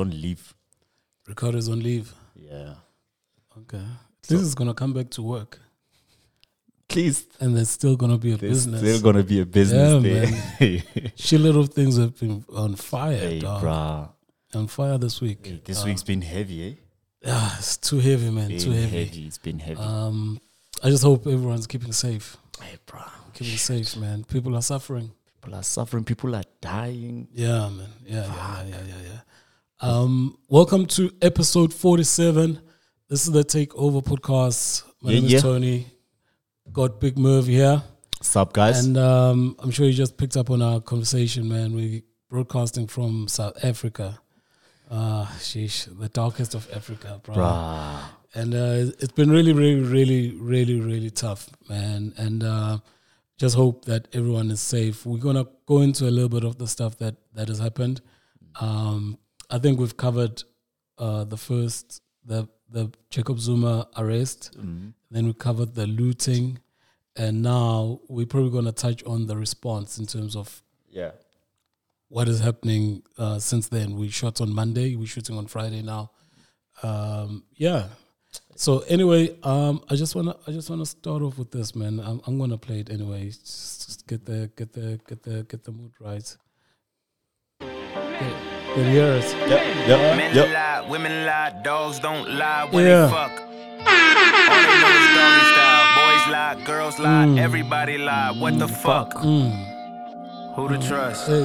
on leave. Ricardo's on leave. Yeah. Okay. So this is going to come back to work. At least. And there's still going to be a business. There's still going to be a business there. Shitload of things have been on fire, dog. Bruh. On fire this week. Hey, this week's been heavy, eh? Yeah, it's too heavy, man. It's been heavy. I just hope everyone's keeping safe. Hey, bro. Keeping safe, man. People are suffering. People are dying. Yeah, man. Yeah. Welcome to episode 47. This is the Takeover Podcast. My name is Tony. Got Big Merv here. What's up, guys? And I'm sure you just picked up on our conversation, man. We're broadcasting from South Africa. The darkest of Africa, bro. Bruh. And it's been really tough, man. And just hope that everyone is safe. We're going to go into a little bit of the stuff that has happened. I think we've covered the Jacob Zuma arrest. Mm-hmm. Then we covered the looting. And now we're probably going to touch on the response in terms of... yeah. What is happening since then? We shot on Monday. We're shooting on Friday now. So anyway, I just wanna start off with this, man. I'm gonna play it anyway. Just get the mood right. Can you hear us? Yep. Men lie, women lie, dogs don't lie when they fuck. All they know is doggy style. Boys lie, girls lie, everybody lie. What the fuck? Who to trust? Hey.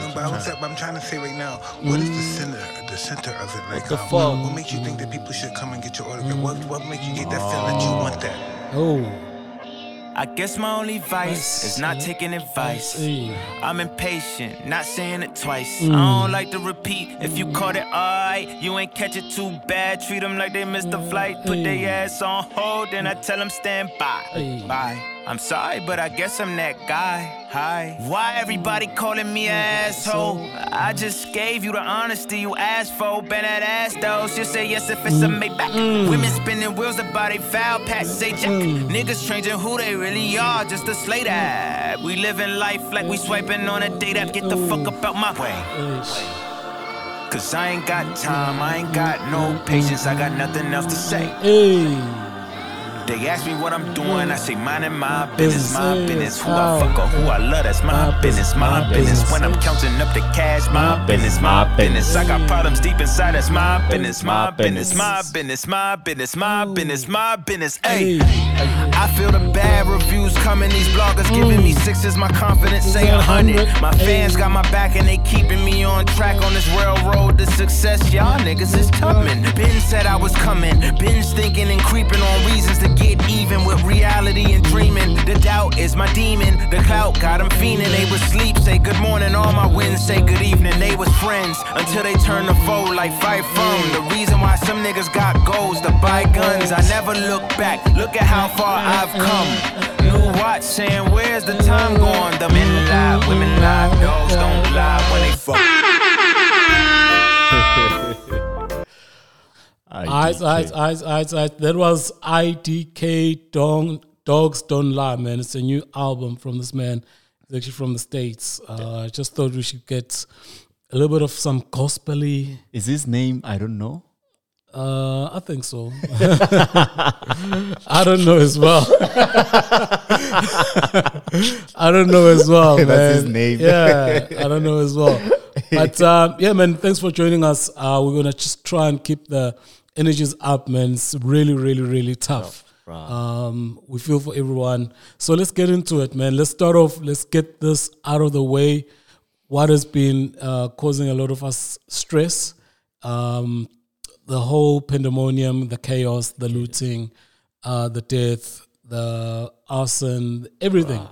No, but I'm trying to say right now, what is the center of it? Like, what makes you think that people should come and get your autograph? What makes you get that feeling that you want that? Oh. I guess my only vice is not taking advice. I'm impatient, not saying it twice. I don't like to repeat. If you caught it, alright, you ain't catch it too bad. Treat them like they missed the flight. Put their ass on hold, and I tell them stand by. Bye. I'm sorry, but I guess I'm that guy. Hi. Why everybody calling me an asshole? I just gave you the honesty you asked for. Been that ass though. She'll say yes if it's a Maybach. Women spinning wheels about they foul pats. Say jack. Niggas changing who they really are just to slay that. We living life like we swiping on a date app. Get the fuck up out my way. Cause I ain't got time. I ain't got no patience. I got nothing else to say. They ask me what I'm doing, I say minding my business, my business. Who I fuck or who I love, that's my business, my business. When I'm counting up the cash, my business, my business. I got problems deep inside, that's my business, my business, my business, my business, my business, my business. Ayy, I feel the bad reviews coming, these bloggers giving me sixes, my confidence say 100. My fans got my back and they keeping me on track on this railroad to success. Y'all niggas is coming. Ben said I was coming, Ben's thinking and creeping on reasons to get even with reality and dreaming. The doubt is my demon. The clout got them fiending. They would sleep, say good morning on my wins, say good evening. They was friends until they turned to foe like fight phone. The reason why some niggas got goals to buy guns. I never look back. Look at how far I've come. New watch saying where's the time going? The men lie, women lie, dogs don't lie when they fuck. IDK. That was IDK, Dogs Don't Lie, man. It's a new album from this man. It's actually from the States. I just thought we should get a little bit of some gospel-y. Is his name, I don't know? I think so. I don't know as well. That's man. His name. Yeah, I don't know as well. But yeah, man, thanks for joining us. We're going to just try and keep the energies up, man. It's really tough. We feel for everyone. So let's get into it, man. Let's start off. Let's get this out of the way. What has been causing a lot of us stress? The whole pandemonium, the chaos, the looting, the death, the arson, everything.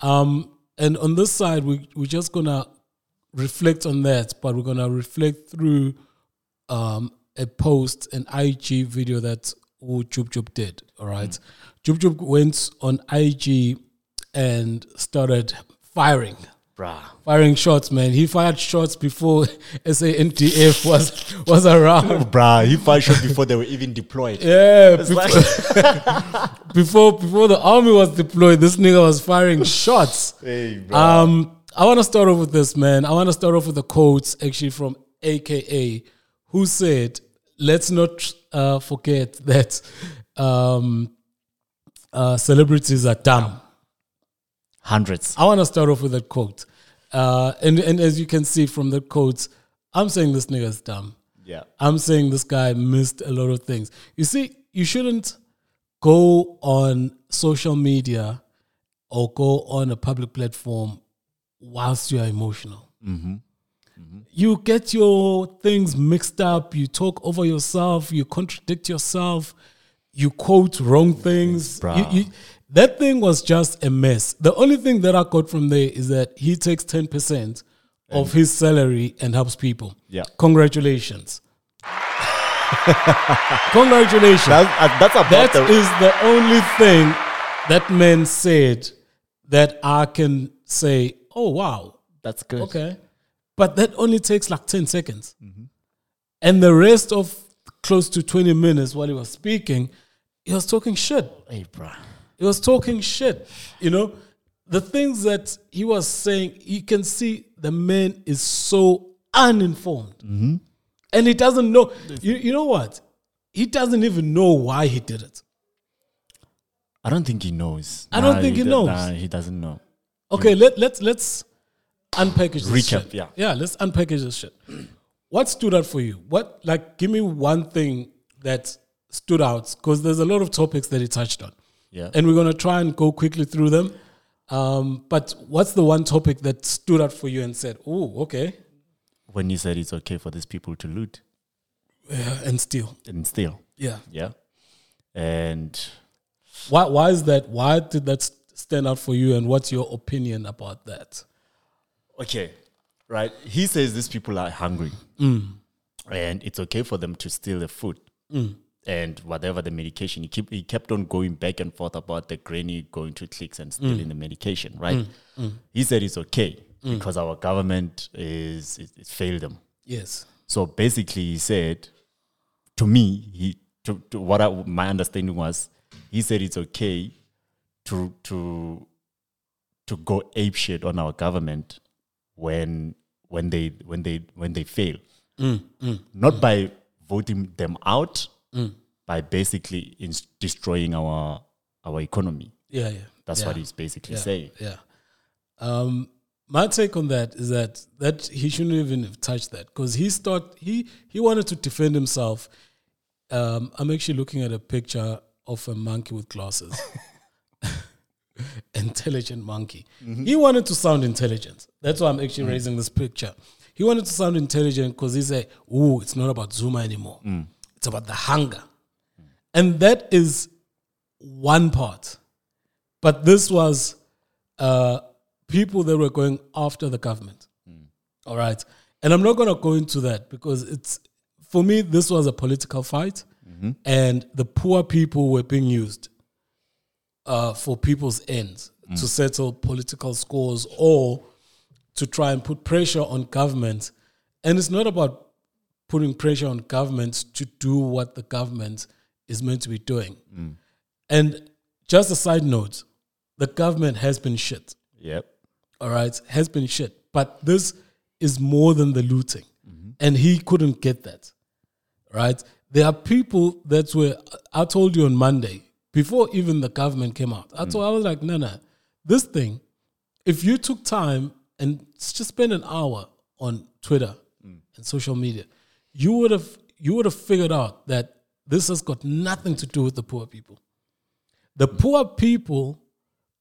And on this side, we're just going to reflect on that, but we're going to reflect through a post, an IG video that Jub Jub did, all right? Jub Jub went on IG and started firing. Firing shots, man. He fired shots before SANDF was around. He fired shots before they were even deployed. Yeah. Before the army was deployed, this nigga was firing shots. Hey, bro. I want to start off with this, man. I want to start off with the quotes, actually, from AKA, who said, let's not forget that celebrities are dumb. Hundreds. I want to start off with that quote. And as you can see from that quote, I'm saying this nigga's dumb. Yeah. I'm saying this guy missed a lot of things. You see, you shouldn't go on social media or go on a public platform whilst you are emotional. Mm-hmm. Mm-hmm. You get your things mixed up. You talk over yourself. You contradict yourself. You quote wrong things. That thing was just a mess. The only thing that I got from there is that he takes 10% of his salary and helps people. Yeah. Congratulations. Congratulations. That is the only thing that man said that I can say, oh, wow. That's good. Okay. But that only takes like 10 seconds. Mm-hmm. And the rest of close to 20 minutes while he was speaking, he was talking shit. Hey, bro. He was talking shit. You know, the things that he was saying, you can see the man is so uninformed. Mm-hmm. And he doesn't know. You know what? He doesn't even know why he did it. I don't think he knows. I don't think he knows. Nah, he doesn't know. Okay, yeah. let's unpackage this shit. Recap, yeah. Yeah, let's unpackage this shit. What stood out for you? What, like, give me one thing that stood out, because there's a lot of topics that he touched on. Yeah. And we're going to try and go quickly through them. But what's the one topic that stood out for you and said, oh, okay. When you said it's okay for these people to loot. And steal. And steal. Yeah. Yeah. And why is that? Why did that stand out for you? And what's your opinion about that? Okay. Right. He says these people are hungry. Mm. And it's okay for them to steal the food. Mm. And whatever the medication, he kept on going back and forth about the granny going to clicks and stealing the medication, right? Mm. Mm. He said it's okay because our government is failed them. Yes. So basically, he said to me, my understanding was, he said it's okay to go apeshit on our government when they fail, not by voting them out. Mm. By basically destroying our economy. Yeah, yeah. That's what he's basically saying. Yeah. My take on that is that he shouldn't even have touched that, because he wanted to defend himself. I'm actually looking at a picture of a monkey with glasses. Intelligent monkey. Mm-hmm. He wanted to sound intelligent. That's why I'm actually raising this picture. He wanted to sound intelligent because he said, "Oh, it's not about Zuma anymore." Mm. It's about the hunger. And that is one part. But this was people that were going after the government. Mm. All right. And I'm not going to go into that because for me, this was a political fight. Mm-hmm. And the poor people were being used for people's ends to settle political scores or to try and put pressure on government. And it's not about putting pressure on government to do what the government is meant to be doing. Mm. And just a side note, the government has been shit. Yep. All right, has been shit. But this is more than the looting. Mm-hmm. And he couldn't get that, right? There are people that were, I told you on Monday, before even the government came out, I was like, no, this thing, if you took time and just spend an hour on Twitter and social media, you would have figured out that this has got nothing to do with the poor people. The poor people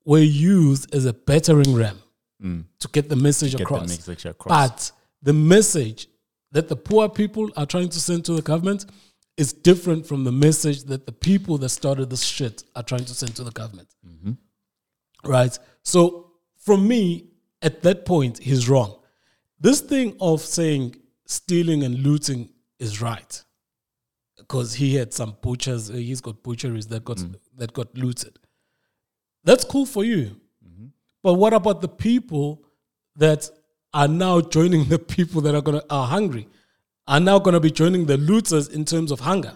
were used as a battering ram to get the message across. But the message that the poor people are trying to send to the government is different from the message that the people that started this shit are trying to send to the government. Mm-hmm. Right? So, from me, at that point, he's wrong. This thing of saying stealing and looting is right, because he had some butchers. He's got butcheries that got looted. That's cool for you, but what about the people that are now joining the people that are hungry? Are now going to be joining the looters in terms of hunger?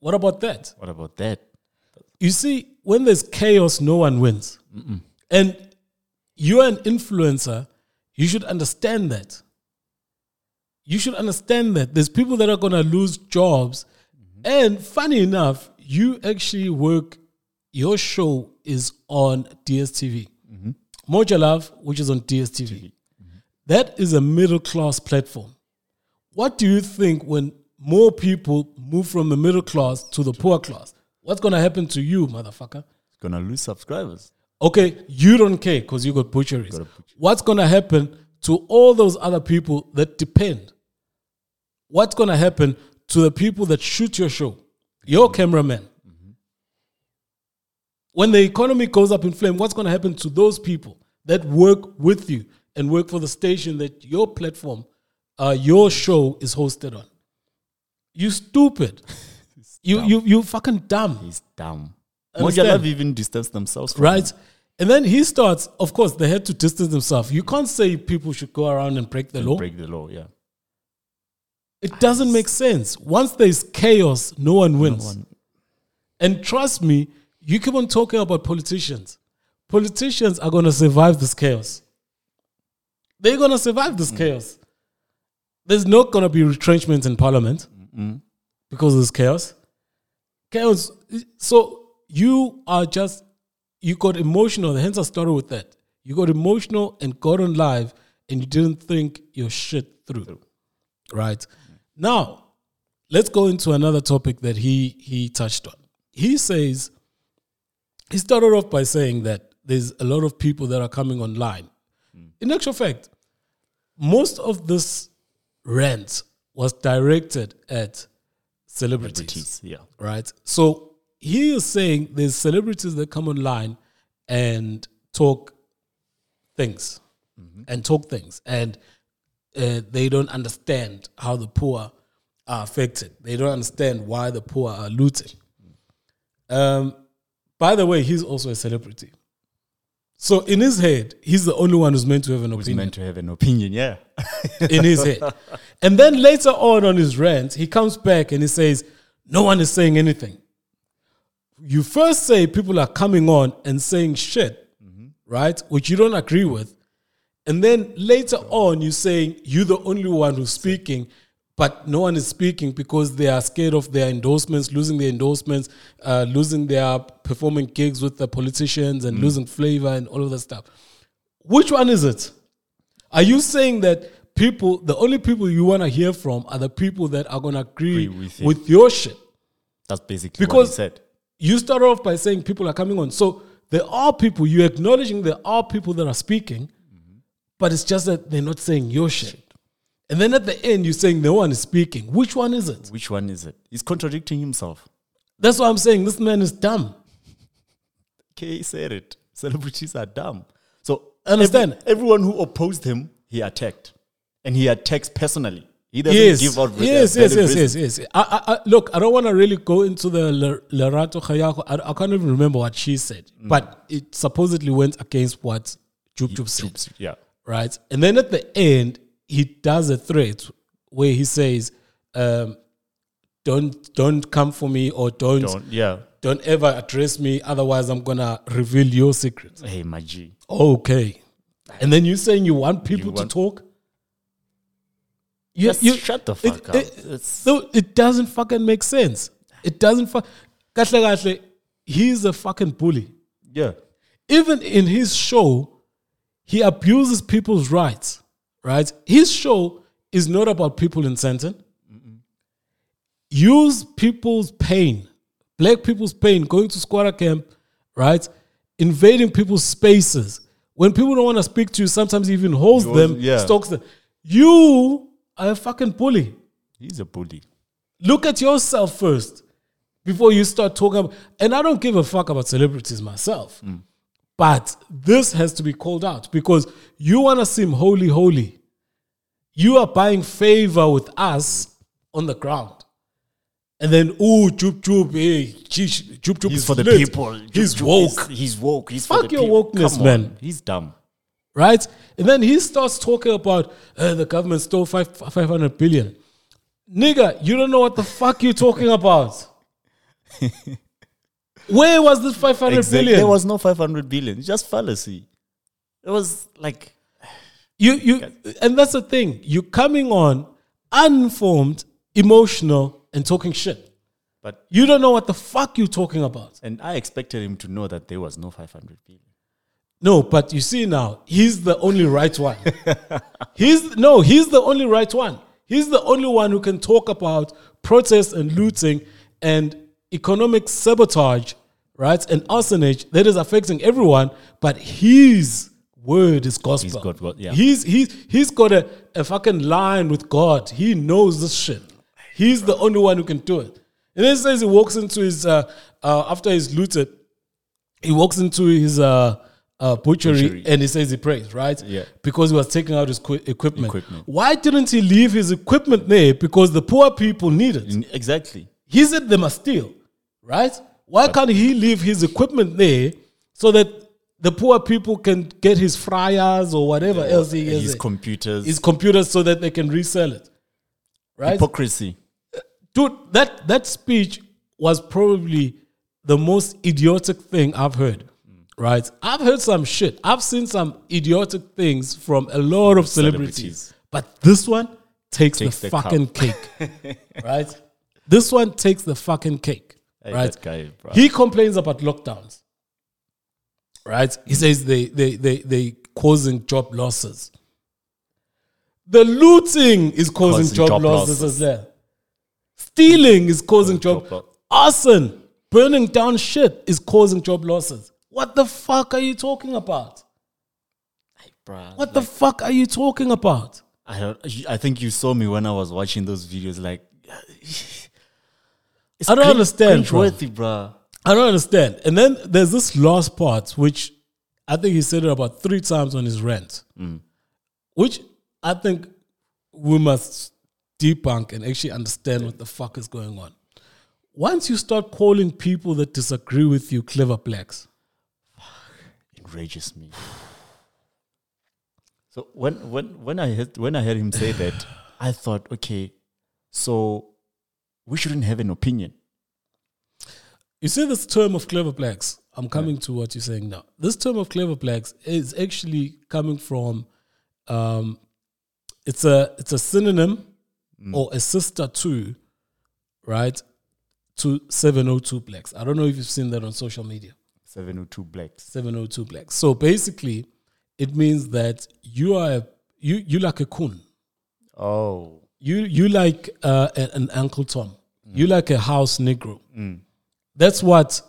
What about that? You see, when there's chaos, no one wins. Mm-mm. And you're an influencer. You should understand that. you should understand that there's people that are going to lose jobs. And funny enough, you actually work, your show is on DSTV. Moja Love, which is on DSTV. That is a middle-class platform. What do you think when more people move from the middle class to the poor class? What's going to happen to you, motherfucker? It's going to lose subscribers. Okay, you don't care because you got butcheries. What's going to happen to all those other people that depend? What's going to happen to the people that shoot your show? Your cameraman. When the economy goes up in flame, what's going to happen to those people that work with you and work for the station that your platform, your show is hosted on? You stupid. You fucking dumb. He's dumb. Moja Love even distance themselves from right? Him. And then he starts, of course, they had to distance themselves. You can't say people should go around and break the law. Break the law, yeah. It doesn't make sense. Once there's chaos, no one wins. And trust me, you keep on talking about politicians. Politicians are going to survive this chaos. They're going to survive this chaos. There's not going to be retrenchment in parliament because of this chaos. Chaos. So you are just, you got emotional. Hence I started with that. You got emotional and got on live and you didn't think your shit through. Right? Now, let's go into another topic that he touched on. He says, he started off by saying that there's a lot of people that are coming online. In actual fact, most of this rant was directed at celebrities. Right? So he is saying there's celebrities that come online and talk things and they don't understand how the poor are affected. They don't understand why the poor are looted. By the way, he's also a celebrity. So in his head, he's the only one who's meant to have an opinion. Who's meant to have an opinion, yeah. In his head. And then later on his rant, he comes back and he says, no one is saying anything. You first say people are coming on and saying shit, right, which you don't agree with. And then later on, you're saying you're the only one who's speaking, but no one is speaking because they are scared of their endorsements, losing their endorsements, losing their performing gigs with the politicians and losing flavor and all of that stuff. Which one is it? Are you saying that people, the only people you want to hear from are the people that are going to agree with your shit? That's basically what he said. You start off by saying people are coming on. So there are people, you're acknowledging there are people that are speaking, but it's just that they're not saying your shit. And then at the end, you're saying no one is speaking. Which one is it? Which one is it? He's contradicting himself. That's why I'm saying this man is dumb. Kay said it. Celebrities are dumb. So understand. Everyone who opposed him, he attacked. And he attacks personally. He doesn't give out. Yes. Look, I don't want to really go into the Lerato Hayaku. I can't even remember what she said. But it supposedly went against what Jub Jub said. Yeah. Right? And then at the end, he does a threat where he says, don't come for me or don't ever address me, otherwise I'm going to reveal your secrets. Hey, my G. Okay. And then you're saying you want people to talk? You shut the fuck up. So it doesn't fucking make sense. It doesn't fucking... He's a fucking bully. Yeah. Even in his show, he abuses people's rights. Right? His show is not about people in Sandton. Use people's pain, black people's pain, going to squatter camp, right? Invading people's spaces. When people don't want to speak to you, sometimes he even holds them, stalks them. You are a fucking bully. He's a bully. Look at yourself first before you start talking about, and I don't give a fuck about celebrities myself. But this has to be called out because you want to seem holy, holy. You are buying favor with us on the ground. And then, Jub Jub, hey, Jub Jub is for the people. He's woke. He's woke. He's fuck for the your people. Wokeness, man. He's dumb. Right? And then he starts talking about the government stole 500 billion. Nigga, you don't know what the fuck you're talking about. Where was this 500 billion? There was no 500 billion. It's just fallacy. It was like... And that's the thing. You're coming on unformed, emotional, and talking shit. But you don't know what the fuck you're talking about. And I expected him to know that there was no 500 people. No, but you see now, he's the only right one. He's the only right one. He's the only one who can talk about protests and looting and economic sabotage, right? And arsonage that is affecting everyone, but his word is gospel. He's got God, yeah. He's got a fucking line with God. He knows this shit. He's the only one who can do it. And then it says he walks into his after he's looted, he walks into his butchery and he says he prays, right? Yeah. Because he was taking out his equipment. Why didn't he leave his equipment there? Because the poor people need it. Exactly. He said they must steal, right? Why can't he leave his equipment there so that the poor people can get his fryers or whatever else he has? His computers so that they can resell it, right? Hypocrisy. Dude, that speech was probably the most idiotic thing I've heard. Right, I've heard some shit. I've seen some idiotic things from a lot of celebrities. But this one takes the fucking cake. Right? This one takes the fucking cake. Hey, right? That guy, bro. He complains about lockdowns. Right? He says they causing job losses. The looting is causing job losses as well. Stealing is causing job arson, burning down shit is causing job losses. What the fuck are you talking about? Hey, bruh, what the fuck are you talking about? I think you saw me when I was watching those videos. Like, I don't understand, bruh. I don't understand. And then there's this last part, which I think he said it about 3 times on his rant, which I think we must debunk and actually understand what the fuck is going on. Once you start calling people that disagree with you clever blacks, rages me. So when I heard him say that, I thought, okay, so we shouldn't have an opinion. You see this term of clever blacks, I'm coming to what you're saying now. This term of clever blacks is actually coming from it's a synonym or a sister to, right, to 702 blacks. I don't know if you've seen that on social media. 702 blacks. 702 blacks. So basically, it means that you are you like a coon. Oh. You like an Uncle Tom. You like a house Negro. That's what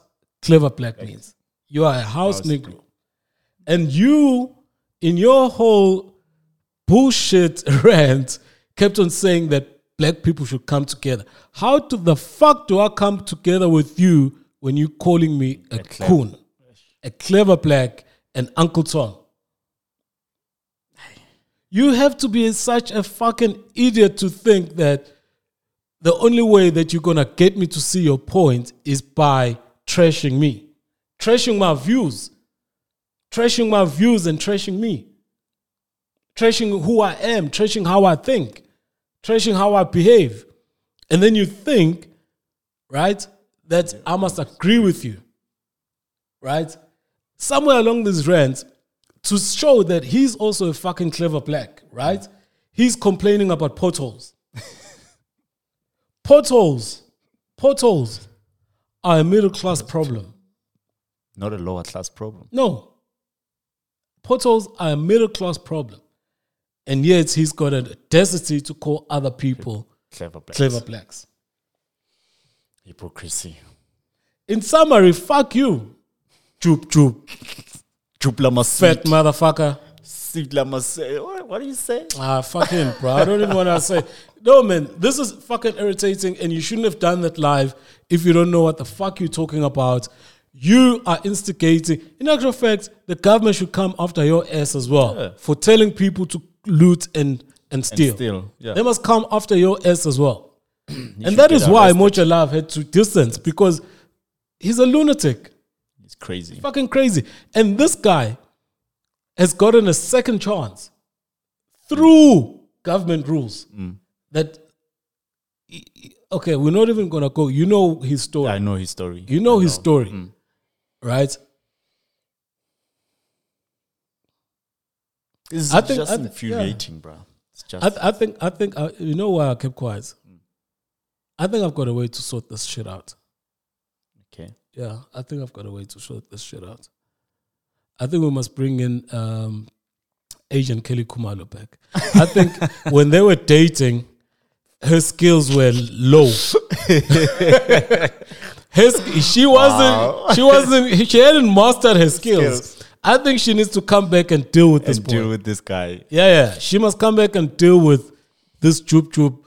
clever black means. You are a house Negro. And you, in your whole bullshit rant, kept on saying that black people should come together. How the fuck do I come together with you when you're calling me a coon, a clever black, and Uncle Tom? You have to be such a fucking idiot to think that the only way that you're going to get me to see your point is by trashing me, trashing my views and trashing me, trashing who I am, trashing how I think, trashing how I behave. And then you think, right, that I must agree with you, right? Somewhere along this rant, to show that he's also a fucking clever black, right? He's complaining about potholes. Potholes are a middle-class problem. Not a lower-class problem. No. Potholes are a middle-class problem. And yet he's got a tendency to call other people clever blacks. Hypocrisy. In summary, fuck you. Jub Jub. Jub la masse. Fat motherfucker. Sit la masse. What do you say? Fucking bro. I don't even want to say. No, man. This is fucking irritating and you shouldn't have done that live if you don't know what the fuck you're talking about. You are instigating. In actual fact, the government should come after your ass as well for telling people to loot and steal. Yeah. They must come after your ass as well. And that is why Moja Love had to distance, because he's a lunatic. He's crazy. He's fucking crazy. And this guy has gotten a second chance through government rules that, okay, we're not even going to go. You know his story. I know his story. Right? This is just infuriating, bro. It's just I think you know why I kept quiet. I think I've got a way to sort this shit out. Okay. Yeah, I think I've got a way to sort this shit out. I think we must bring in Asian Kelly Khumalo back. I think when they were dating, her skills were low. She hadn't mastered her skills. I think she needs to come back and deal with this boy. Deal with this guy. Yeah. She must come back and deal with this Jub Jub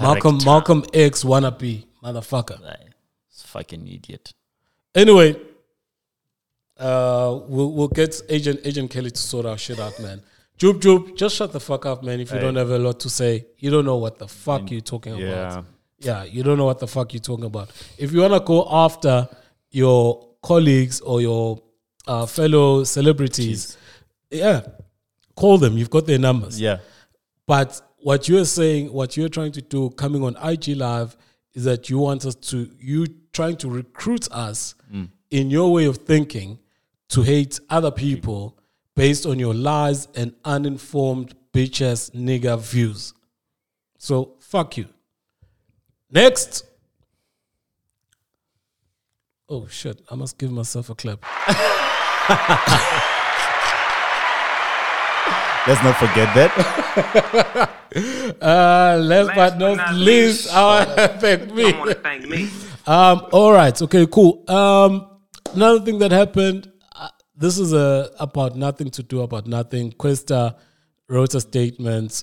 Malcolm X wannabe motherfucker. Right. It's a fucking idiot. Anyway, we'll get Agent Kelly to sort our shit out, man. Jub Jub, just shut the fuck up, man. If you don't have a lot to say, you don't know what the fuck you're talking about. Yeah, you don't know what the fuck you're talking about. If you want to go after your colleagues or your fellow celebrities, call them. You've got their numbers. Yeah. But what you're saying, what you're trying to do coming on IG Live is that you want us to, you trying to recruit us in your way of thinking to hate other people based on your lies and uninformed bitch-ass nigger views. So, fuck you. Next. Oh, shit. I must give myself a clap. Let's not forget that. Last but not least, I want to thank me. All right. Okay, cool. Another thing that happened, this is about nothing to do about nothing. Questa wrote a statement.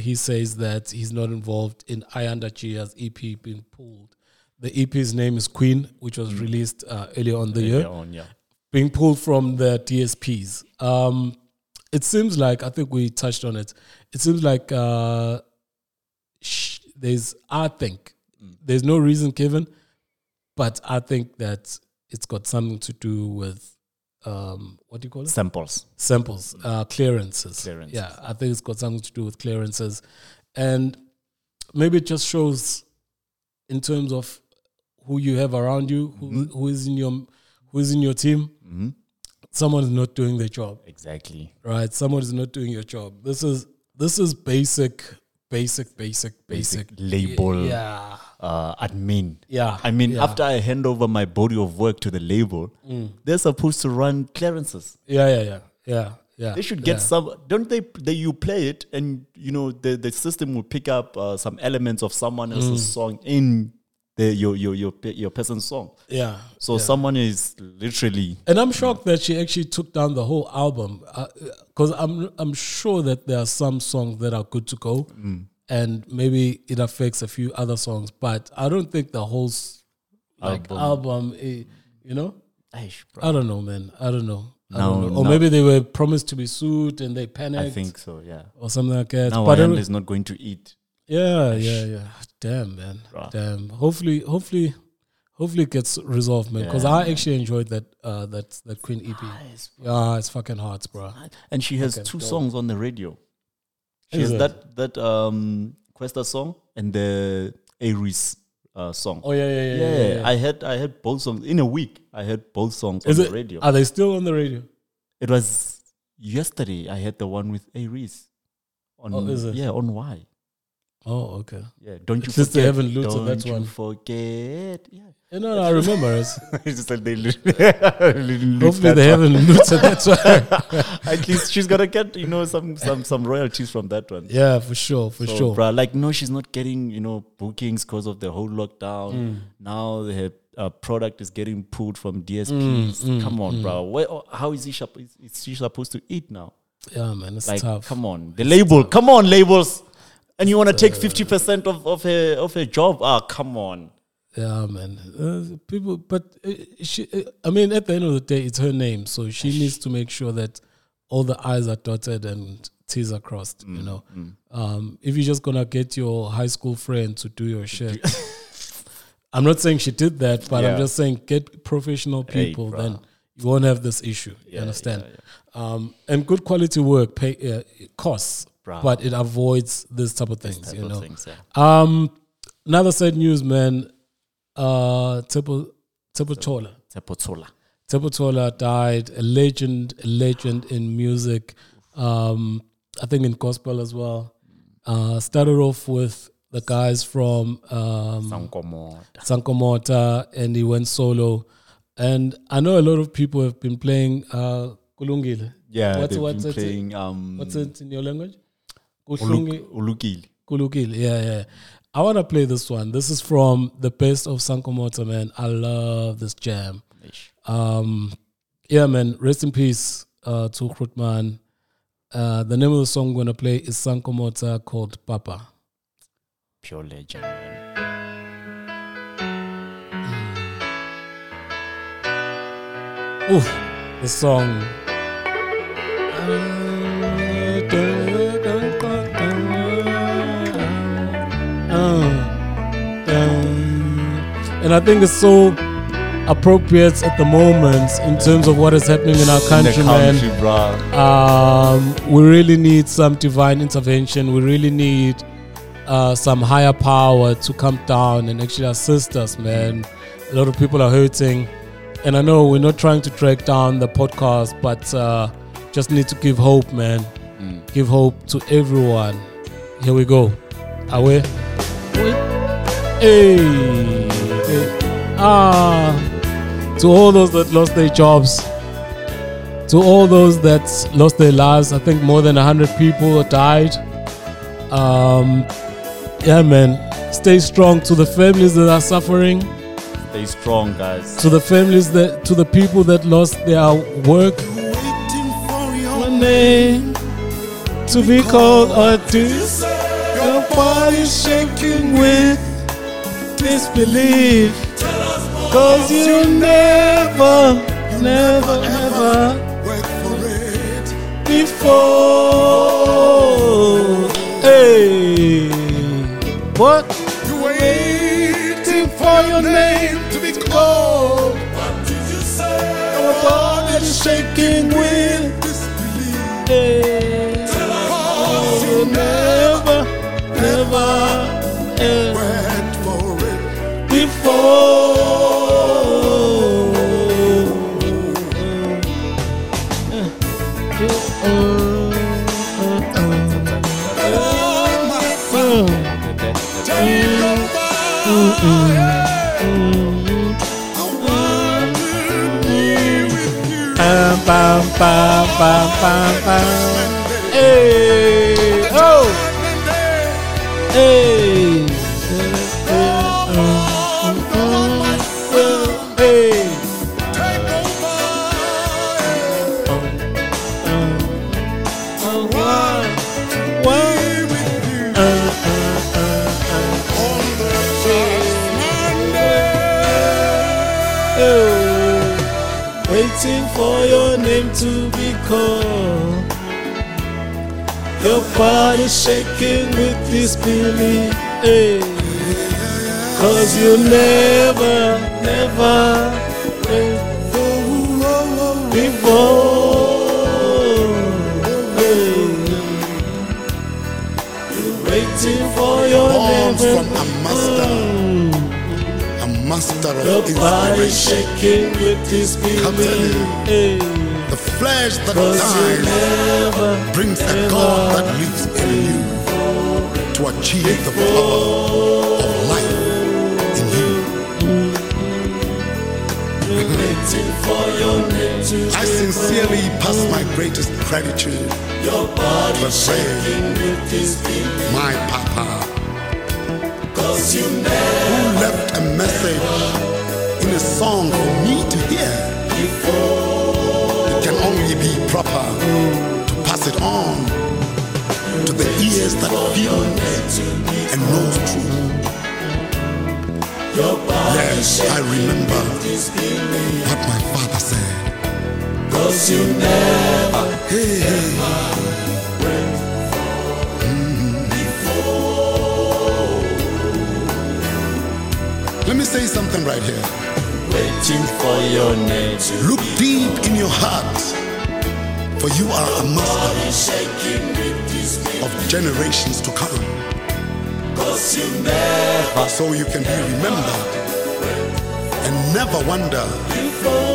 He says that he's not involved in Ayanda Chia's EP being pulled. The EP's name is Queen, which was released earlier on the year. Being pulled from the DSPs. It seems like, I think we touched on it. It seems like there's no reason given, but I think that it's got something to do with what do you call it? Samples. Clearances. Yeah, I think it's got something to do with clearances. And maybe it just shows in terms of who you have around you, who is in your team. Mm-hmm. Someone is not doing their job. Exactly. Right. Someone is not doing your job. This is basic label. Yeah. Admin. Yeah. I mean, after I hand over my body of work to the label, they're supposed to run clearances. Yeah. They should get some. Don't they? You play it, and you know the system will pick up some elements of someone else's song in your person's song. Yeah. So someone is literally. And I'm shocked that she actually took down the whole album, because I'm sure that there are some songs that are good to go. And maybe it affects a few other songs, but I don't think the whole album you know? I don't know, man. I don't know. Or maybe they were promised to be sued and they panicked. I think so, yeah. Or something like that. Now Ayanda is not going to eat. Yeah. Damn, man. Bruh. Damn. Hopefully it gets resolved, man. Because I actually enjoyed that Queen EP. Nice, yeah, it's fucking hard, bro. Nice. And she has two songs on the radio. She has that Questa song and the Aries song. Oh yeah. I had both songs in a week. I heard both songs on the radio. Are they still on the radio? It was yesterday. I had the one with Aries. On Y. Oh, okay. Yeah, don't you forget? They haven't looted that one. Don't forget. Yeah. No, I remember it. It's just like hopefully they haven't looted that one. At least she's gonna get some royalties from that one. Yeah, for sure. Bruh, she's not getting bookings because of the whole lockdown. Now her product is getting pulled from DSPs. Come on, bruh. How is she supposed to eat now? Yeah, man, it's tough. Come on, Come on, labels. And you want to take 50% of her job? Ah, come on. Yeah, man. People, but she. I mean, at the end of the day, it's her name, so she needs to make sure that all the I's are dotted and T's are crossed. If you're just gonna get your high school friend to do your shit, I'm not saying she did that, but I'm just saying get professional people. Then you won't have this issue. You understand? Yeah. And good quality work costs. Bravo. But it avoids this type of things, yeah. Another sad news, man. Tsepo Tshola died, a legend in music. I think in gospel as well. Started off with the guys from Sankomota, and he went solo. And I know a lot of people have been playing Kulungile. Yeah, what's it playing? What's it in your language? Kulungile. Yeah. I want to play this one. This is from the best of Sankomota, man. I love this jam. Yeah, man. Rest in peace to Krutman. The name of the song I'm going to play is Sankomota called Papa. Pure legend, man. Oof, the song. And I think it's so appropriate at the moment in terms of what is happening in our country, man. We really need some divine intervention. We really need some higher power to come down and actually assist us, man. A lot of people are hurting. And I know we're not trying to track down the podcast, but just need to give hope, man. Mm. Give hope to everyone. Here we go. Awe. Hey. To all those that lost their jobs, to all those that lost their lives, I think more than 100 people died. Yeah, man. Stay strong. To the families that are suffering, stay strong, guys. To the families, that to the people that lost their work, waiting for your name to be called artists. Your body's shaking with disbelief, cause you never ever work for it before. Hey, what? You waiting for your name. Oh, what did you say? Our body is shaking with disbelief. Yeah. Tell us, oh, you never went for it before. Bam, bam, bam, bam, bam. Hey, oh, hey, hey. Waiting for your name to be called. Your body shaking with disbelief, hey. Cause you never before, hey. You're waiting for your name to be called. Master of inspiration. The body shaking with this feeling. The flesh that dies brings the God that lives in you to achieve the power of life in you. Waiting for your name to I sincerely pass my greatest gratitude your body to the my Papa. Cause you who left a message in a song for me to hear before. It can only be proper to pass it on to the ears that feel and knows truth. Yes, I remember what my father said. Cause you never Let me say something right here. Waiting for your name to look deep in your heart, for you are a master of generations to come. Cause you never so you can be remembered and never wonder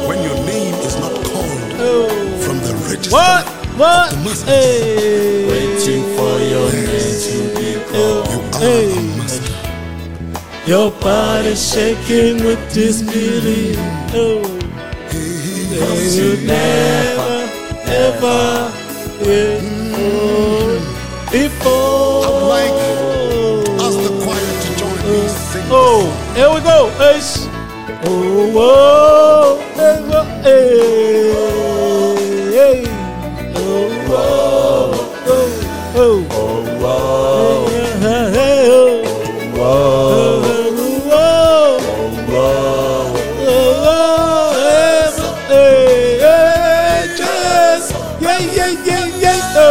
when your name is not called from the register. What? What? Hey. Waiting for your name to be called. Hey. Your body shaking with disbelief. Oh. You never, ever before. I'd like us the choir to join me. Singers. Oh, here we go. Hey. Oh, oh, oh, hey, hey, oh, oh, oh, oh, oh, oh, hey, hey, oh, oh, oh, oh, oh, hey, hey, just, yeah, yeah, yeah, yeah, oh, oh, oh.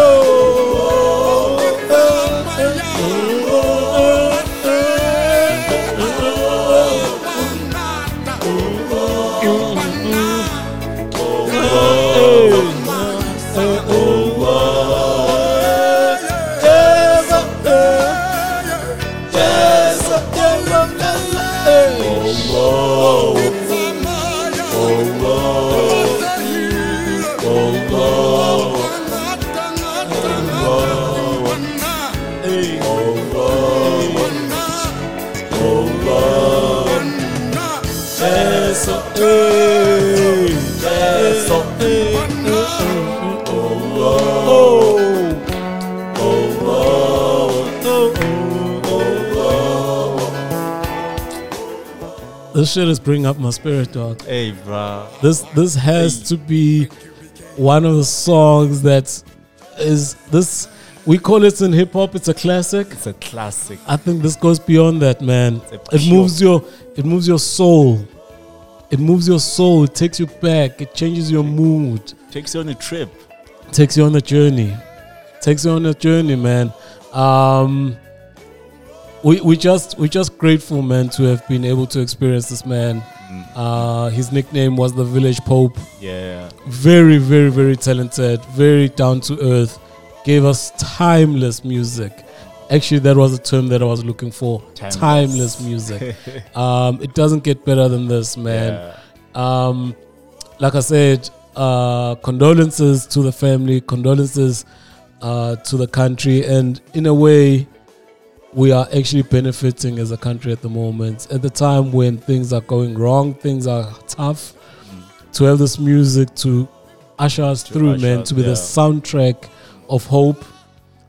This shit is bringing up my spirit, dog. Hey, bro. This has to be one of the songs that is this. We call it in hip hop. It's a classic. It's a classic. I think this goes beyond that, man. It moves your soul. It moves your soul. It takes you back. It changes your mood. Takes you on a trip. Takes you on a journey. Takes you on a journey, man. We just grateful, man, to have been able to experience this man. His nickname was the Village Pope. Yeah. Very, very, very talented. Very down to earth. Gave us timeless music. Actually, that was a term that I was looking for. Timeless music. It doesn't get better than this, man. Yeah. Like I said, condolences to the family. Condolences to the country. And in a way, we are actually benefiting as a country at the moment. At the time when things are going wrong, things are tough, to have this music to usher us through, man, to be the soundtrack of hope,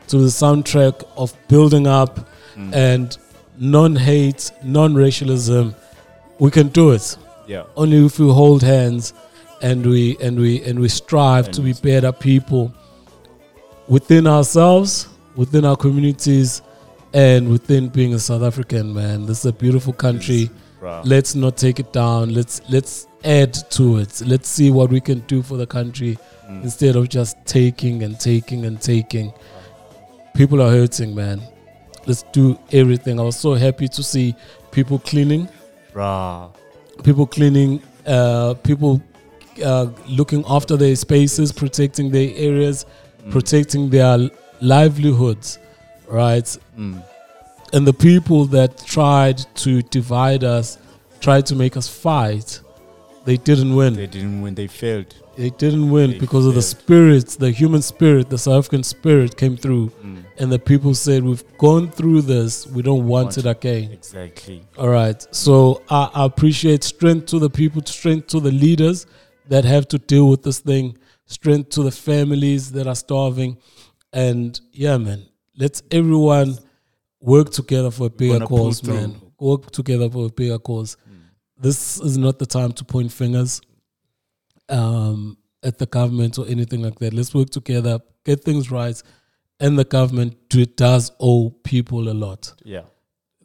to be the soundtrack of building up and non-hate, non-racialism. We can do it. Yeah. Only if we hold hands and we strive to be better people within ourselves, within our communities, and within being a South African, man. This is a beautiful country. Yes, let's not take it down. Let's add to it. Let's see what we can do for the country instead of just taking and taking and taking. People are hurting, man. Let's do everything. I was so happy to see people cleaning. Bruh. People cleaning. People looking after their spaces, protecting their areas, protecting their livelihoods. Right, and the people that tried to divide us, tried to make us fight, they didn't win. They didn't win. They failed. They didn't win because of the spirit, the human spirit, the South African spirit came through, and the people said, "We've gone through this. We don't want it again." Exactly. All right. So I appreciate strength to the people, strength to the leaders that have to deal with this thing, strength to the families that are starving, and yeah, man. Let's everyone work together for a bigger cause, man. Work together for a bigger cause. This is not the time to point fingers at the government or anything like that. Let's work together, get things right. And the government does owe people a lot. Yeah.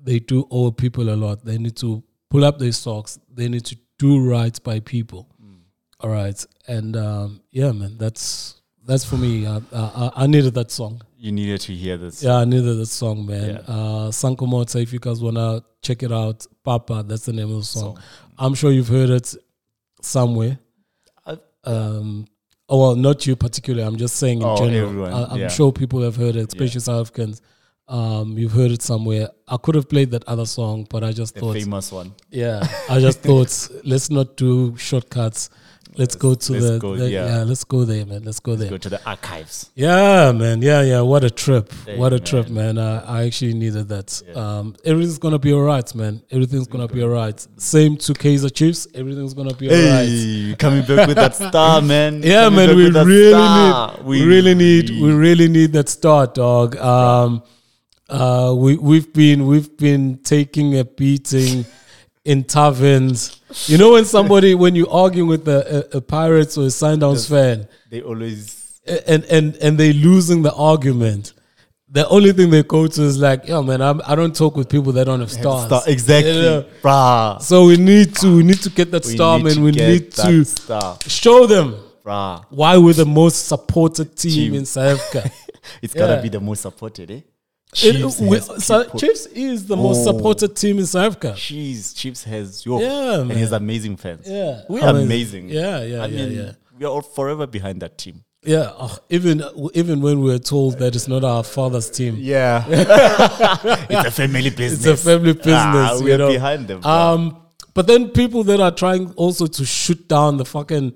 They do owe people a lot. They need to pull up their socks. They need to do right by people. All right. And, yeah, man, that's for me. I needed that song. You needed to hear this. Yeah, I needed the song, man. Yeah. Sankomota, if you guys want to check it out, Papa, that's the name of the song. I'm sure you've heard it somewhere. Oh, well, not you particularly. I'm just saying in general. Everyone, I'm sure people have heard it, especially South Africans. You've heard it somewhere. I could have played that other song, but I just thought... The famous one. Yeah, I just thought, let's not do shortcuts. Let's go there, man. Let's go to the archives. Yeah, man. Yeah. What a trip. What a trip, man. I actually needed that. Yeah. Everything's going to be all right, man. Everything's going to be all right. Same to Kaiser Chiefs. Everything's going to be all right. Coming back with that star, man. Yeah, coming man. We really need that star, dog. We've been taking a beating in taverns. You know, when you're arguing with a Pirates or a Sundowns fan, they always and they losing the argument. The only thing they go to is like, yo, man, I don't talk with people that don't have stars. Exactly, you know? Bruh. So we need to get that star, man. We need to show them, bruh, why we're the most supported team in SAFCA. It's gotta be the most supported, eh? Chiefs is the most supported team in South Africa. Chiefs has York and his amazing fans. Yeah, we are amazing. I mean, we are all forever behind that team. Yeah, even when we were told that it's not our father's team. Yeah, it's a family business. We are behind them. But then people that are trying also to shoot down the fucking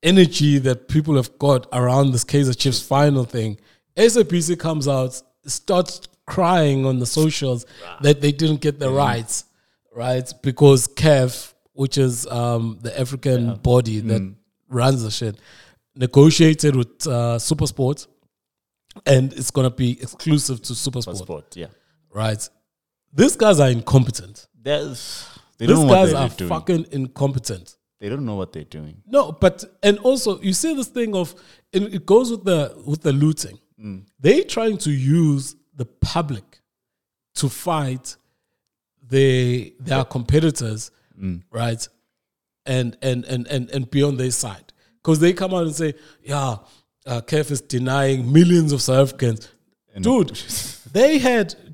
energy that people have got around this Kaizer Chiefs final thing. SAPC comes out, starts crying on the socials that they didn't get the rights, right? Because CAF, which is the African body that runs the shit, negotiated with Supersport, and it's going to be exclusive to Supersport. Yeah. Right? These guys are incompetent. These guys are fucking incompetent. They don't know what they're doing. No, and also, you see this thing of, it goes with the looting. They're trying to use the public to fight their competitors, right? And be on their side. Because they come out and say, CAF is denying millions of South Africans. Dude,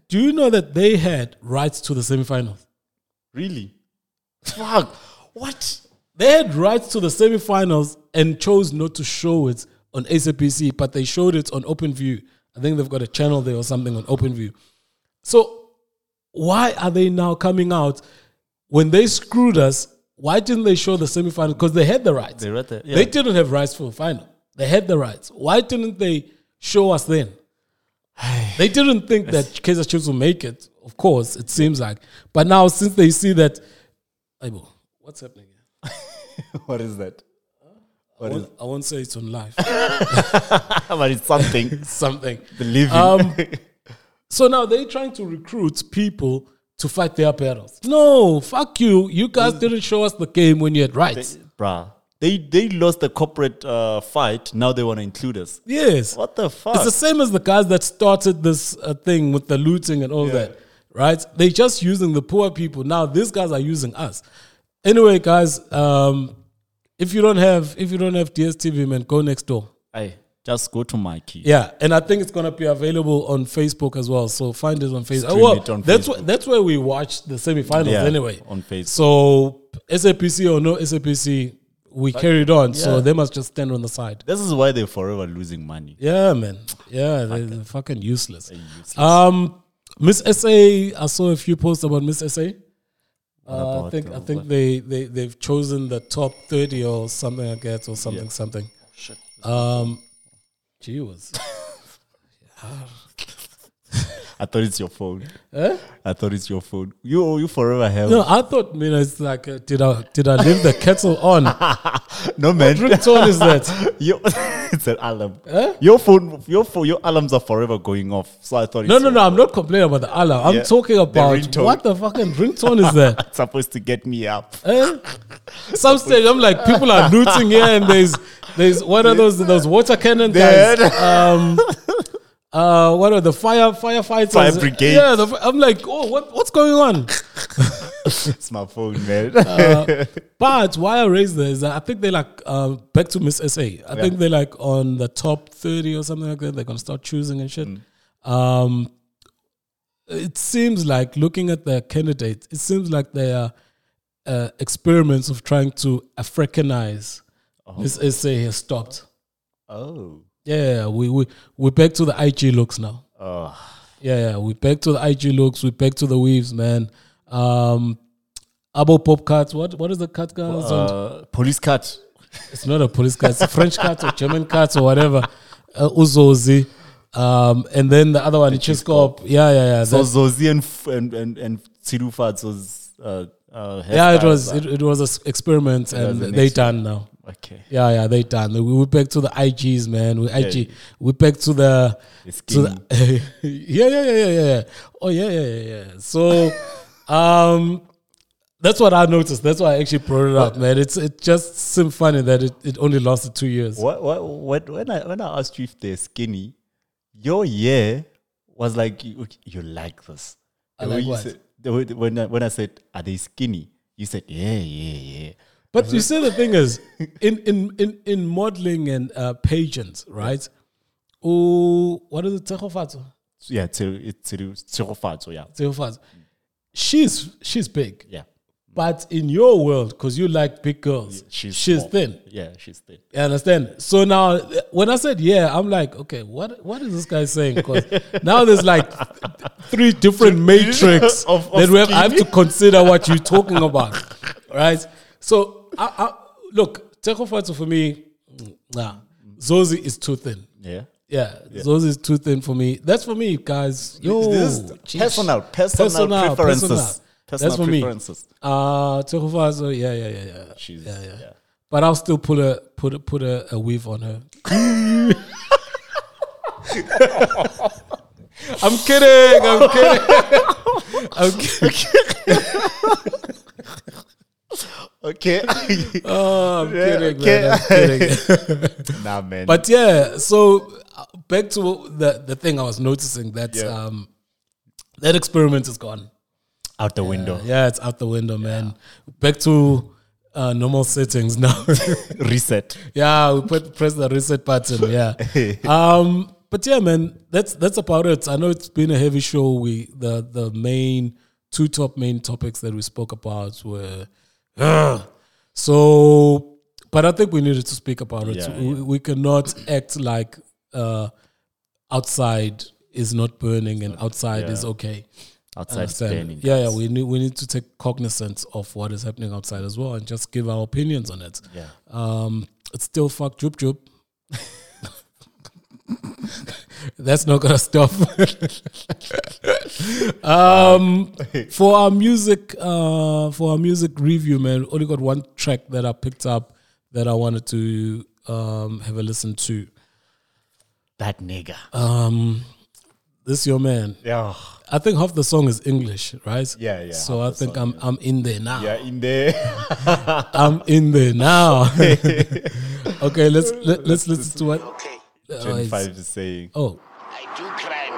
do you know that they had rights to the semifinals? Really? Fuck. What? They had rights to the semifinals and chose not to show it on SAPC, but they showed it on OpenView. I think they've got a channel there or something on OpenView. So why are they now coming out when they screwed us? Why didn't they show the semifinal? Because they had the rights. They didn't have rights for the final. They had the rights. Why didn't they show us then? They didn't think that Kaizer Chiefs will make it. Of course, it seems like. But now since they see that, what's happening here? What is that? I won't say it's on live. But it's something. Believe me. So now they're trying to recruit people to fight their battles. No, fuck you. You guys didn't show us the game when you had rights. They lost the corporate fight. Now they want to include us. Yes. What the fuck? It's the same as the guys that started this thing with the looting and all that. Right? They're just using the poor people. Now these guys are using us. Anyway, guys... If you don't have DSTV, man, go next door. Hey, just go to Mikey. Yeah, and I think it's gonna be available on Facebook as well. So find it on Facebook. That's where we watch the semifinals anyway. On Facebook. So SAPC or no SAPC, we carried on. Yeah. So they must just stand on the side. This is why they're forever losing money. Yeah, man. Yeah, they're fucking useless. Miss SA, I saw a few posts about Miss SA. I think they've chosen the top 30 or something like that or something. Oh, shit. Gee whiz. I thought it's your phone. Eh? I thought it's your phone. You forever have. No, I thought, it's like, did I leave the kettle on? No, man. What ringtone is that? It's an alarm. Eh? Your alarms are forever going off. So I thought. No. I'm not complaining about the alarm. I'm talking about what the fucking ringtone is that? It's supposed to get me up. Eh? Some stage, I'm like, people are looting here, and there's what are those water cannon guys? What are the firefighters? Fire brigade. Yeah, I'm like, what's going on? It's my phone, man. But why I raised this is that I think they're like, back to Miss SA. I think they're like on the top 30 or something like that. They're going to start choosing and shit. It seems like, looking at their candidates, it seems like they are experiments of trying to Africanize Miss SA has stopped. Oh. Yeah, we're back to the IG looks now. We're back to the IG looks. We're back to the weaves, man. Abo Pop Cut. What is the cut guy? Police cut. It's not a police cut. It's a French cut or German cut or whatever. Uzozi. And then the other one, Chiscop. Yeah. So Zozi and Tsirufat was... yeah, it was an experiment, and they done now. Okay. Yeah, they done. We back to the IGs, man. We back to the... yeah. Oh, yeah. So, that's what I noticed. That's why I actually brought it up, man. It just seemed funny that it only lasted 2 years. When I asked you if they're skinny, your year was like, you like this. I like what? Said, when I said, are they skinny? You said, yeah. But you see, the thing is, in modeling and pageants, right? Oh, what is it? Tsepo? Yeah, Tsepo. Yeah. Tsepo. She's big. Yeah. But in your world, because you like big girls, she's thin. Yeah, she's thin. You understand? So now, when I said, yeah, I'm like, okay, what is this guy saying? Because now there's like three different matrix of that I have to consider what you're talking about, right? So, look, Tekofatso for me, nah, Zozi is too thin. Yeah, Zozi is too thin for me. That's for me, guys. Yo, this personal preferences. That's for me. Tekofatso, yeah. She's, yeah. But I'll still put a weave on her. I'm kidding. Okay. Oh, I'm kidding, okay. Man. I'm kidding. Nah, man. But yeah, so back to the thing I was noticing, that that experiment is gone. Out the window. Yeah, it's out the window, man. Back to normal settings now. Reset. Yeah, we press the reset button, yeah. But yeah, man, that's about it. I know it's been a heavy show. The main two main topics that we spoke about were... So, but I think we needed to speak about it. Yeah, we cannot act like outside is not burning and outside is okay. Outside is burning. Yeah. We need to take cognizance of what is happening outside as well and just give our opinions on it. Yeah. It's still fuck Jub Jub. That's not gonna stop. For our music review, man, only got one track that I picked up that I wanted to have a listen to. That nigga. This your man. Yeah. I think half the song is English, right? Yeah. So I think song, I'm in there now. Yeah, in there. I'm in there now. Okay, let's listen to it. Okay. Gen 5 is saying, I do crime.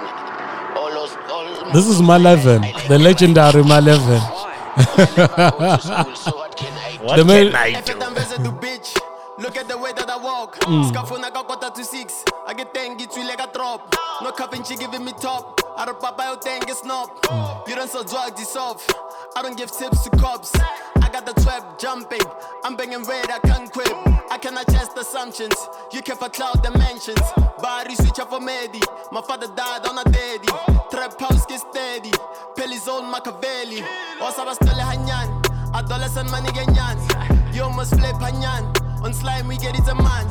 This is Maleven, the legendary Maleven. what can I do? Look at the way that I walk. Scarfuna got quarter to six. I get tangy to like a drop. No cupping, she giving me top. I don't pop out and get snob. You don't sell drugs, it's off. I don't give tips to cops. I got the trap jumping. I'm banging red, I can't quit. I cannot test assumptions. You care for cloud dimensions. Body switch up for Medi. My father died on a daddy. Trap house get steady. Pele's old Machiavelli. Also, I stole a hanyan. Adolescent money ganyan. You almost flip hanyan. On slime, we get it a man.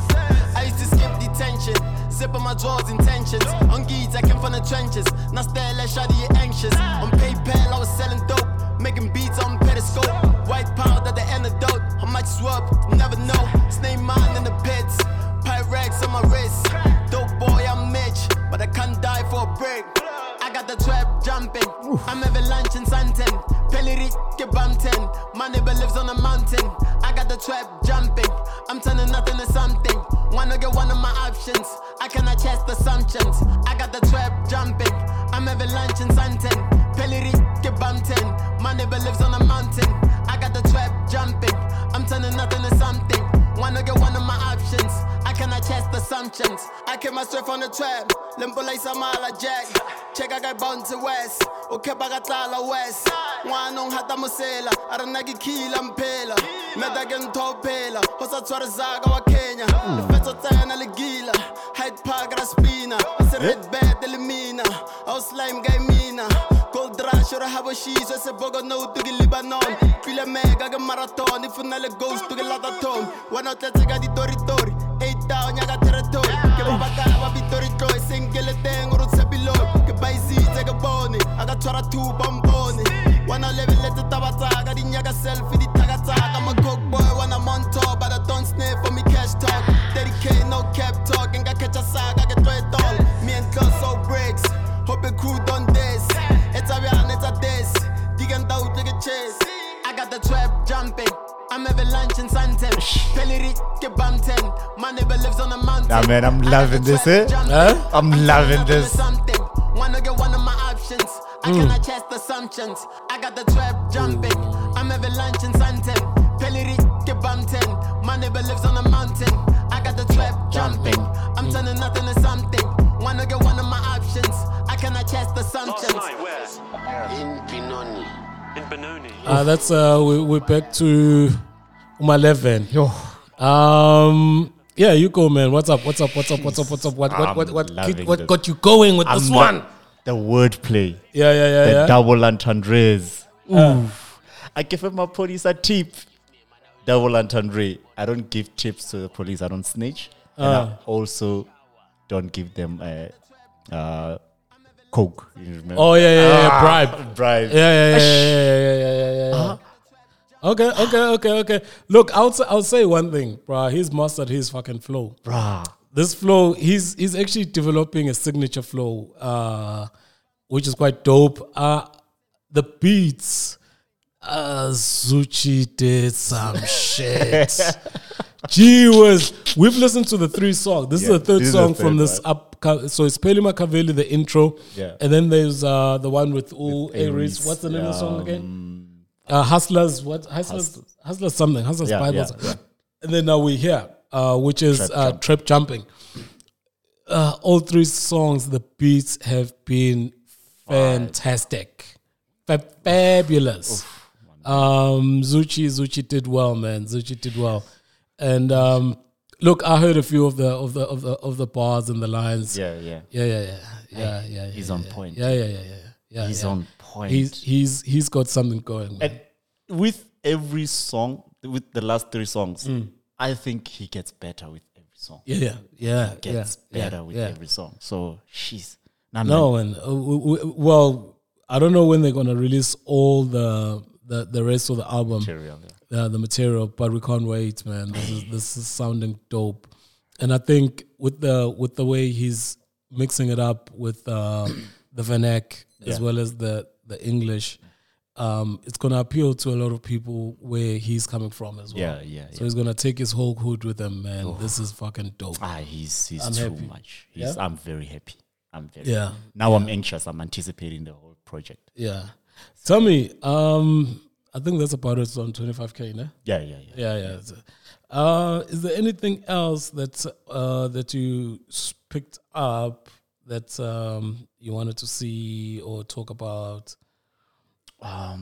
I used to skip detention. Zip on my drawers, intentions. On geeks, I came from the trenches. Now stare like shoddy, you're anxious. On PayPal, I was selling dope. Making beats on Periscope. White powder, the antidote. How much swap? Never know. Snake mine in the pits. Pyrex on my wrist. Dope boy, I'm Mitch. But I can't die for a break. I got the trap jumping. I'm having lunch in Santen. Peliri, Kebamten. My neighbor lives on a mountain. I got the trap jumping. I'm turning nothing to something. Wanna get one of my options. I cannot chest assumptions. I got the trap jumping. I'm having lunch in Santen. Peliri, Kebamten. My neighbor lives on a mountain. I got the trap jumping. I'm turning nothing to something. Wanna get one of my options. I cannot test assumptions. I keep my strength on the trap. Limbo like Samala Jack. Check I got bound to West. Okay, Bagatala West. One on Hatamusela. I don't like kill and pela. Metagan Topela. Hosa Torazaga or Kenya. The Fetotana Legila. Hyde Park Raspina. It's a red bed, Elimina. House Lime Gamina. Cold Dry. Shora habashi sa se boga no tugi Lebanon. Pila mega ga marathon ifuna le ghost tugi latatom. Wana tsaga di tori. Eita nya ga territory. Ke ba batla ba bitori toy sengele tengo ro tsabilo. Ke baizi tsega bone. Aga tsara tu bombone. Wana level let tabata ga di nya ga selfie di takata. I'm a coke boy when I'm on top but I don't sniff for me cash talk. 30k no cap talk and ga catch a saga ga throw it all. Me and close all breaks. Hope a crew done this. It's a this. Digging down to the chase. I got the trap jumping. I'm having lunch in Santen. Peliri Kebamten. Man never lives on a mountain. Nah, man, I'm loving this, eh? Huh? I'm loving this. Wanna get one of my options. I cannot chase assumptions. I got the trap jumping. I'm having lunch in Santen. Peliri Kebamten. Man never lives on a mountain. I got the trap jumping. I'm turning nothing to something. Wanna get one of my options. I cannot chase assumptions. In Benoni. We're back to 11. Yeah, you go, man. What's up, what got you going with this one? The wordplay. Yeah. The double entendres. I give my police a tip. Double entendre. I don't give tips to the police. I don't snitch. And I also don't give them coke. Bribe. Yeah. Okay. Look, I'll say one thing, bruh. He's mastered his fucking flow, bruh. This flow, he's actually developing a signature flow, which is quite dope. The beats, Zoocci did some shit. Gee whiz. We've listened to the three songs. This is the third song from this, right? So it's Pele Machiavelli, the intro. Yeah. And then there's the one with Aries. What's the name of the song again? Hustlers. What? Hustlers something. Hustlers Bible. Yeah. And then now we're here, which is Trap Jumping. All three songs, the beats have been fantastic. Fabulous. Zoocci did well, man. Zoocci did well. And look, I heard a few of the bars and the lines. Yeah. He's on point. Yeah. He's on point. He's got something going. Man. And with every song, with the last three songs, I think he gets better with every song. He gets better with every song. So she's I don't know when they're gonna release all the rest of the album material. Yeah, the material, but we can't wait, man. This is sounding dope, and I think with the way he's mixing it up with the vernac as well as the English, it's gonna appeal to a lot of people where he's coming from as well. Yeah. So he's gonna take his whole hood with him, man. Oh. This is fucking dope. He's too happy. Much. I'm very happy. I'm very happy. Now I'm anxious. I'm anticipating the whole project. Yeah, so. Tell me, I think that's about it. It's on 25K, no? Yeah. Is there anything else that you picked up that you wanted to see or talk about? I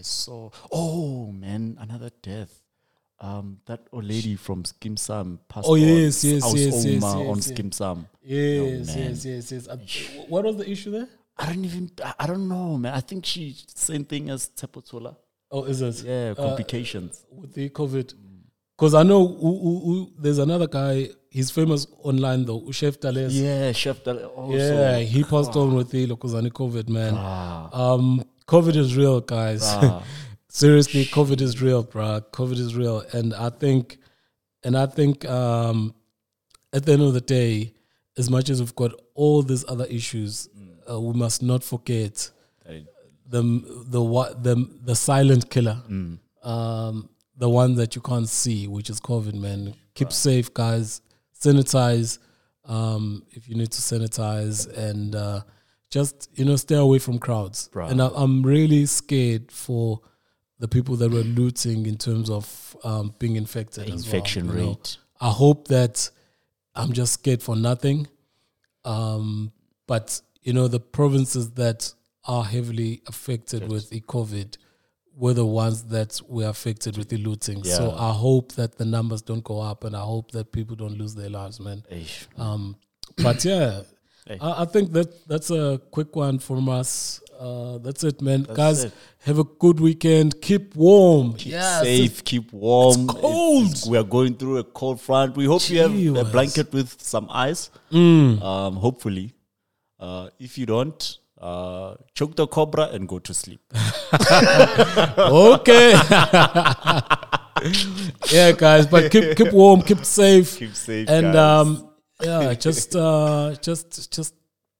saw. Oh man, another death. That old lady from Skeem Saam passed. Yes. Skeem Saam. Yes. What was the issue there? I don't know, man. I think she same thing as Tsepo Tshola. Oh, is it? Yeah, complications with the COVID. Because I know there's another guy. He's famous online though. Chef Dales. Yeah, Chef Dales. Yeah, he passed on with the COVID, man. COVID is real, guys. Seriously, COVID is real, bro. COVID is real, and I think at the end of the day, as much as we've got all these other issues. We must not forget the silent killer, the one that you can't see, which is COVID, man. Keep safe, guys. Sanitize if you need to sanitize, and just stay away from crowds. Right. And I'm really scared for the people that were looting in terms of being infected. The infection as well, rate. I hope that I'm just scared for nothing, but. The provinces that are heavily affected with the COVID were the ones that were affected with the looting. Yeah. So I hope that the numbers don't go up, and I hope that people don't lose their lives, man. But yeah, Hey. I think that's a quick one from us. That's it, man. Guys, have a good weekend. Keep warm. Keep safe. Keep warm. It's cold. We are going through a cold front. We hope you have a blanket with some ice. Hopefully. If you don't, choke the cobra and go to sleep. Okay. Yeah, guys. But keep warm. Keep safe. Keep safe, and guys. Yeah, just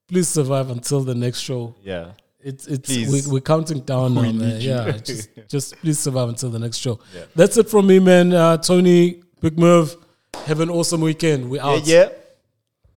please survive until the next show. Yeah. It's we're counting down now, man. Yeah, just please survive until the next show. Yeah. That's it from me, man. Tony, Big Merv, have an awesome weekend. We're out. Yeah.